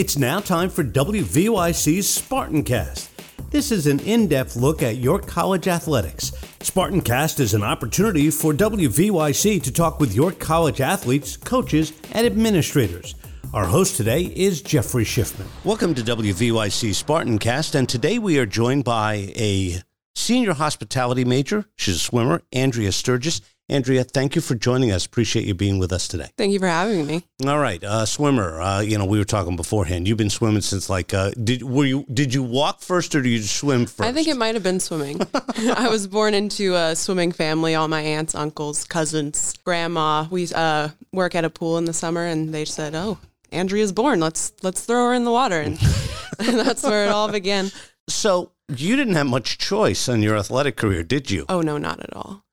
It's now time for WVYC's Spartancast. This is an in-depth look at York College athletics. Spartancast is an opportunity for WVYC to talk with York College athletes, coaches, and administrators. Our host today is Jeffrey Schiffman. Welcome to WVYC Spartancast, and today we are joined by a senior hospitality major. She's a swimmer, Andrea Sturgis. Andrea, thank you for joining us. Appreciate you being with us today. Thank you for having me. All right, swimmer. We were talking beforehand. You've been swimming since did you walk first or did you swim first? I think it might have been swimming. I was born into a swimming family. All my aunts, uncles, cousins, grandma. We work at a pool in the summer, and they said, "Oh, Andrea's born. Let's throw her in the water," and that's where it all began. So you didn't have much choice in your athletic career, did you? Oh, no, not at all.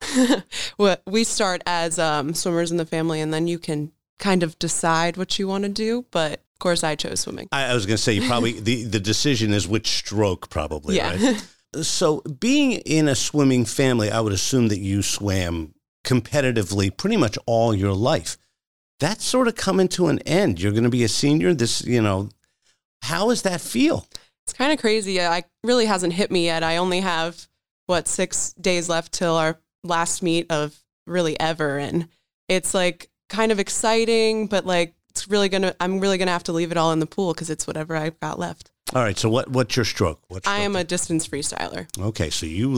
We start as swimmers in the family, and then you can kind of decide what you want to do. But, of course, I chose swimming. I was going to say, you probably the decision is which stroke probably, yeah. Right? So being in a swimming family, I would assume that you swam competitively pretty much all your life. That's sort of coming to an end. You're going to be a senior. How does that feel? It's kind of crazy. It really hasn't hit me yet. I only have, 6 days left till our last meet of really ever. And it's kind of exciting, but I'm really going to have to leave it all in the pool because it's whatever I've got left. All right. So what's your stroke? I am a distance freestyler. Okay. So you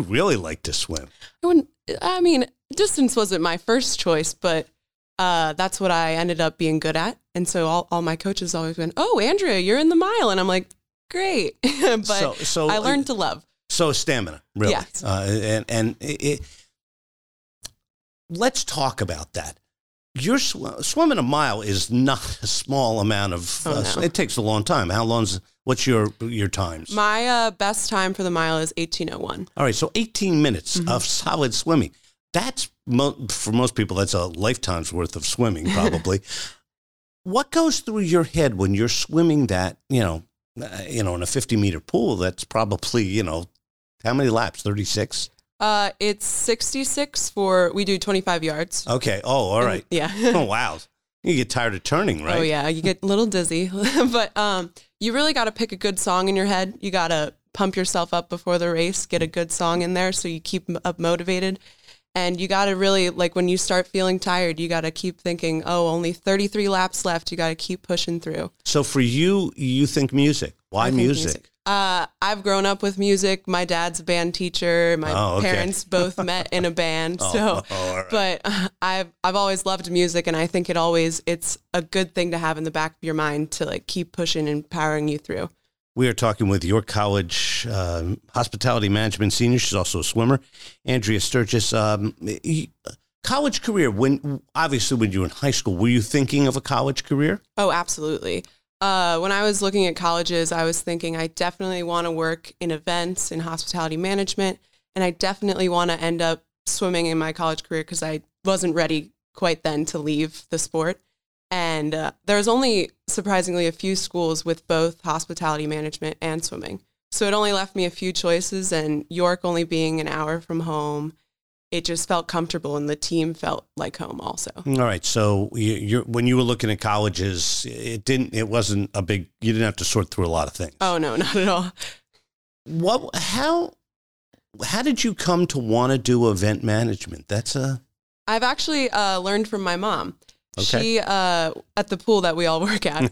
really like to swim. Distance wasn't my first choice, but that's what I ended up being good at. And so all my coaches always went, "Oh, Andrea, you're in the mile." And I'm like, great. But so I learned to love. So stamina, really. Yes. Let's talk about that. Your swimming a mile is not a small amount of, no. It takes a long time. How long's, what's your times? My best time for the mile is 18:01. All right. So 18 minutes of solid swimming. That's for most people, that's a lifetime's worth of swimming, probably. What goes through your head when you're swimming that, in a 50-meter pool? That's probably, how many laps? 36? It's 66 we do 25 yards. Okay. Oh, all right. Yeah. Oh, wow. You get tired of turning, right? Oh, yeah. You get a little dizzy. But you really got to pick a good song in your head. You got to pump yourself up before the race, get a good song in there so you keep up motivated. And you got to really, when you start feeling tired, you got to keep thinking, oh, only 33 laps left. You got to keep pushing through. So for you, you think music. Why music? I've grown up with music. My dad's a band teacher. My parents both met in a band. Right. But I've always loved music, and I think it's a good thing to have in the back of your mind to keep pushing and powering you through. We are talking with York College hospitality management senior. She's also a swimmer, Andrea Sturgis. College career. When you were in high school, were you thinking of a college career? Oh, absolutely. When I was looking at colleges, I was thinking I definitely want to work in events, in hospitality management, and I definitely want to end up swimming in my college career because I wasn't ready quite then to leave the sport. And there's only surprisingly a few schools with both hospitality management and swimming. So it only left me a few choices, and York only being an hour from home, it just felt comfortable, and the team felt like home also. All right. So when you were looking at colleges, you didn't have to sort through a lot of things. Oh, no, not at all. How did you come to want to do event management? I've actually learned from my mom. Okay. She, at the pool that we all work at,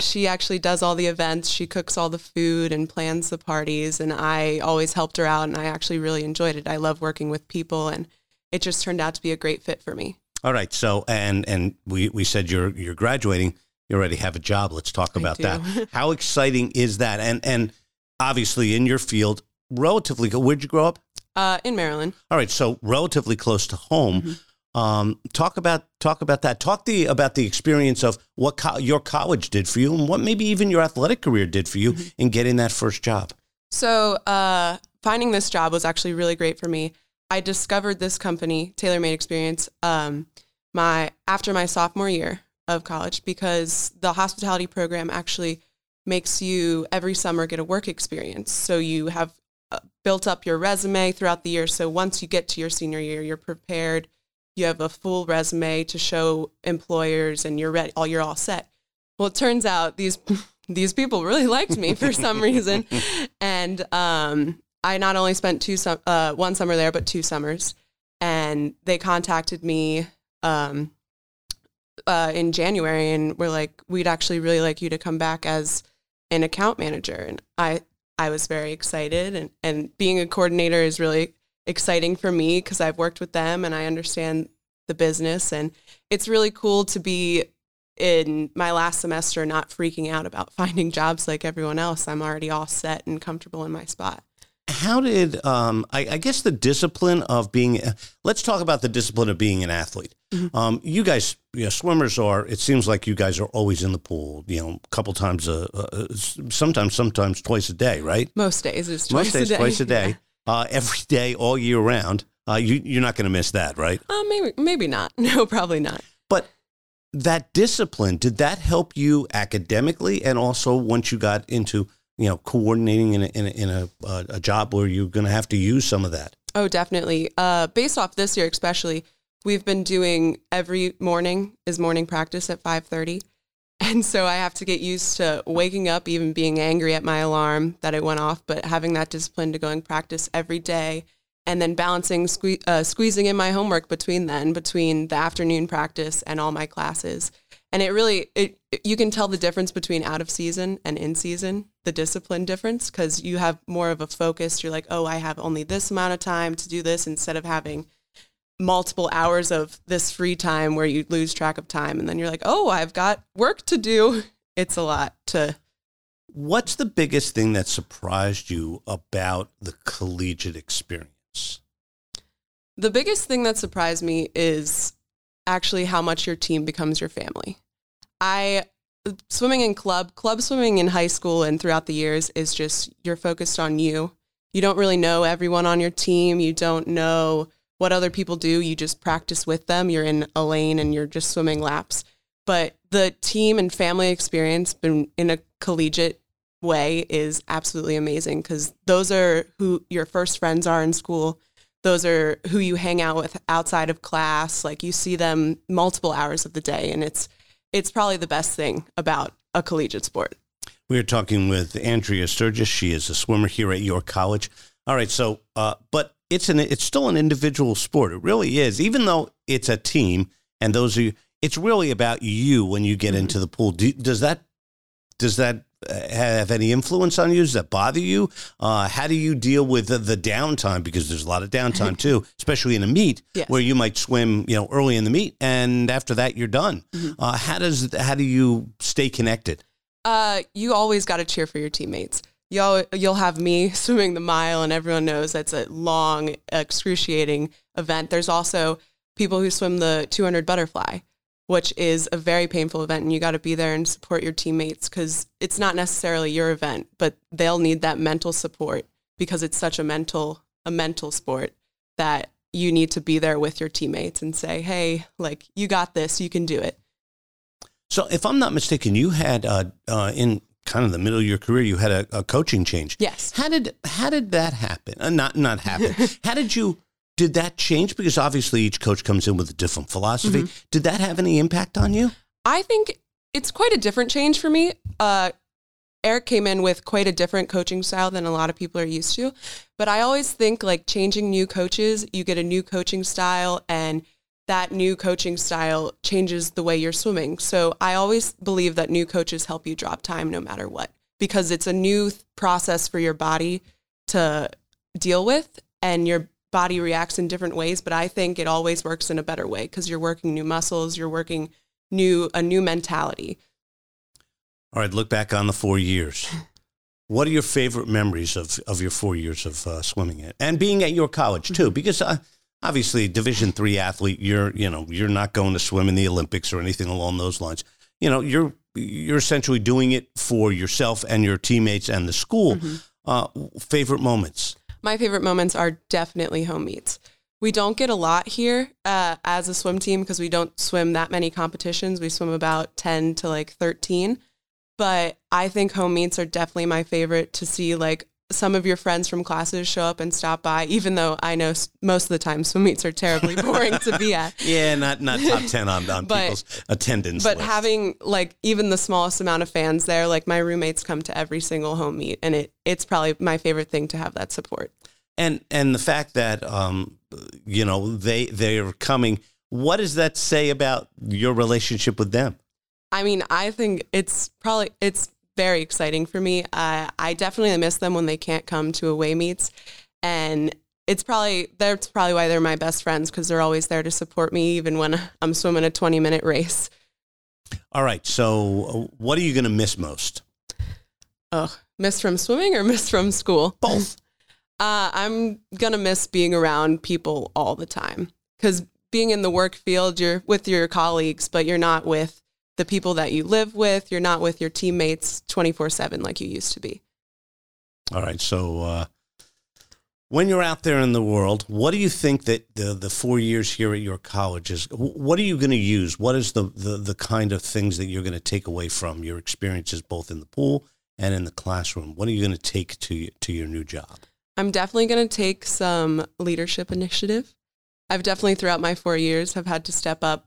she actually does all the events. She cooks all the food and plans the parties. And I always helped her out, and I actually really enjoyed it. I love working with people, and it just turned out to be a great fit for me. All right. So, and we said you're graduating, you already have a job. Let's talk about that. How exciting is that? And obviously in your field, relatively, where'd you grow up? In Maryland. All right. So relatively close to home. Mm-hmm. Talk about that. Talk about the experience of what your college did for you and what maybe even your athletic career did for you in getting that first job. So finding this job was actually really great for me. I discovered this company, TaylorMade Experience, after my sophomore year of college, because the hospitality program actually makes you every summer get a work experience. So you have built up your resume throughout the year. So once you get to your senior year, you're prepared. You have a full resume to show employers, and you're ready. You're all set. Well, it turns out these people really liked me for some reason. And I not only spent one summer there, but 2 summers. And they contacted me in January and were like, we'd actually really like you to come back as an account manager. And I was very excited. And being a coordinator is really exciting for me because I've worked with them and I understand the business. And it's really cool to be in my last semester not freaking out about finding jobs like everyone else. I'm already all set and comfortable in my spot. How did, I guess the discipline of being, let's talk about the discipline of being an athlete. Mm-hmm. You guys, swimmers it seems like you guys are always in the pool, a couple times, sometimes twice a day, right? Most days is twice a day. Yeah. Every day, all year round. You're not going to miss that, right? Maybe not. No, probably not. But that discipline, did that help you academically? And also once you got into coordinating in a job where you're going to have to use some of that. Oh, definitely. Based off this year, especially, we've been doing every morning is morning practice at 5:30. And so I have to get used to waking up, even being angry at my alarm that it went off, but having that discipline to going practice every day and then balancing, squeezing in my homework between the afternoon practice and all my classes. And it really, you can tell the difference between out of season and in season, the discipline difference, because you have more of a focus. You're like, I have only this amount of time to do this instead of having multiple hours of this free time where you lose track of time. And then you're like, I've got work to do. It's a lot to. What's the biggest thing that surprised you about the collegiate experience? The biggest thing that surprised me is actually how much your team becomes your family. Swimming in club swimming in high school and throughout the years is just, you're focused on you. You don't really know everyone on your team. You don't know what other people do. You just practice with them. You're in a lane and you're just swimming laps. But the team and family experience in a collegiate way is absolutely amazing because those are who your first friends are in school. Those are who you hang out with outside of class. Like you see them multiple hours of the day. And it's probably the best thing about a collegiate sport. We are talking with Andrea Sturgis. She is a swimmer here at York College. All right. So, but it's still an individual sport. It really is. Even though it's a team and it's really about you when you get mm-hmm. into the pool. Does that have any influence on you? Does that bother you? How do you deal with the downtime? Because there's a lot of downtime too, especially in a meet yes. where you might swim, early in the meet and after that you're done. Mm-hmm. How do you stay connected? You always got to cheer for your teammates. You'll have me swimming the mile and everyone knows that's a long, excruciating event. There's also people who swim the 200 butterfly, which is a very painful event, and you got to be there and support your teammates because it's not necessarily your event, but they'll need that mental support because it's such a mental sport that you need to be there with your teammates and say, hey, you got this, you can do it. So if I'm not mistaken, you had in kind of the middle of your career, you had a coaching change. Yes. How did that happen? Not happen. Did that change? Because obviously each coach comes in with a different philosophy. Mm-hmm. Did that have any impact on you? I think it's quite a different change for me. Eric came in with quite a different coaching style than a lot of people are used to. But I always think changing new coaches, you get a new coaching style and that new coaching style changes the way you're swimming. So I always believe that new coaches help you drop time no matter what, because it's a new process for your body to deal with and your body reacts in different ways, but I think it always works in a better way because you're working new muscles, you're working a new mentality. All right, look back on the 4 years. What are your favorite memories of your 4 years of swimming it and being at your college too? Because obviously, Division III athlete, you're not going to swim in the Olympics or anything along those lines. You're essentially doing it for yourself and your teammates and the school. Mm-hmm. Favorite moments. My favorite moments are definitely home meets. We don't get a lot here as a swim team because we don't swim that many competitions. We swim about 10 to 13. But I think home meets are definitely my favorite to see some of your friends from classes show up and stop by, even though I know most of the time swim meets are terribly boring to be at. Yeah, not top 10 on people's attendance list. Having like even the smallest amount of fans there, like my roommates come to every single home meet, and it's probably my favorite thing to have that support. And the fact that, you know, they are coming, what does that say about your relationship with them? I mean, I think it's very exciting for me. I definitely miss them when they can't come to away meets, and that's probably why they're my best friends, because they're always there to support me even when I'm swimming a 20-minute race. All right, so what are you going to miss most? Oh, miss from swimming or miss from school? Both. I'm going to miss being around people all the time, because being in the work field, you're with your colleagues, but you're not with the people that you live with. You're not with your teammates 24/7 like you used to be. All right. So when you're out there in the world, what do you think that the 4 years here at your college is? What are you going to use? What is the kind of things that you're going to take away from your experiences both in the pool and in the classroom? What are you going to take to your new job? I'm definitely going to take some leadership initiative. I've definitely throughout my 4 years have had to step up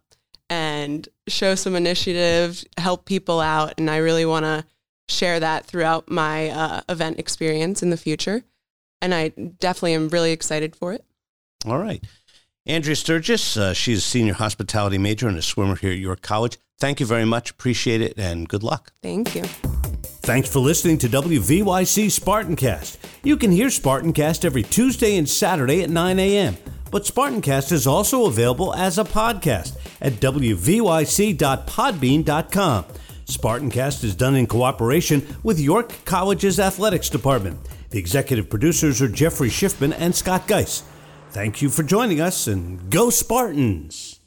and show some initiative, help people out. And I really want to share that throughout my event experience in the future. And I definitely am really excited for it. All right. Andrea Sturgis, she's a senior hospitality major and a swimmer here at York College. Thank you very much. Appreciate it. And good luck. Thank you. Thanks for listening to WVYC Spartancast. You can hear Spartancast every Tuesday and Saturday at 9 a.m. But Spartancast is also available as a podcast at wvyc.podbean.com. Spartancast is done in cooperation with York College's athletics department. The executive producers are Jeffrey Schiffman and Scott Geiss. Thank you for joining us, and go Spartans!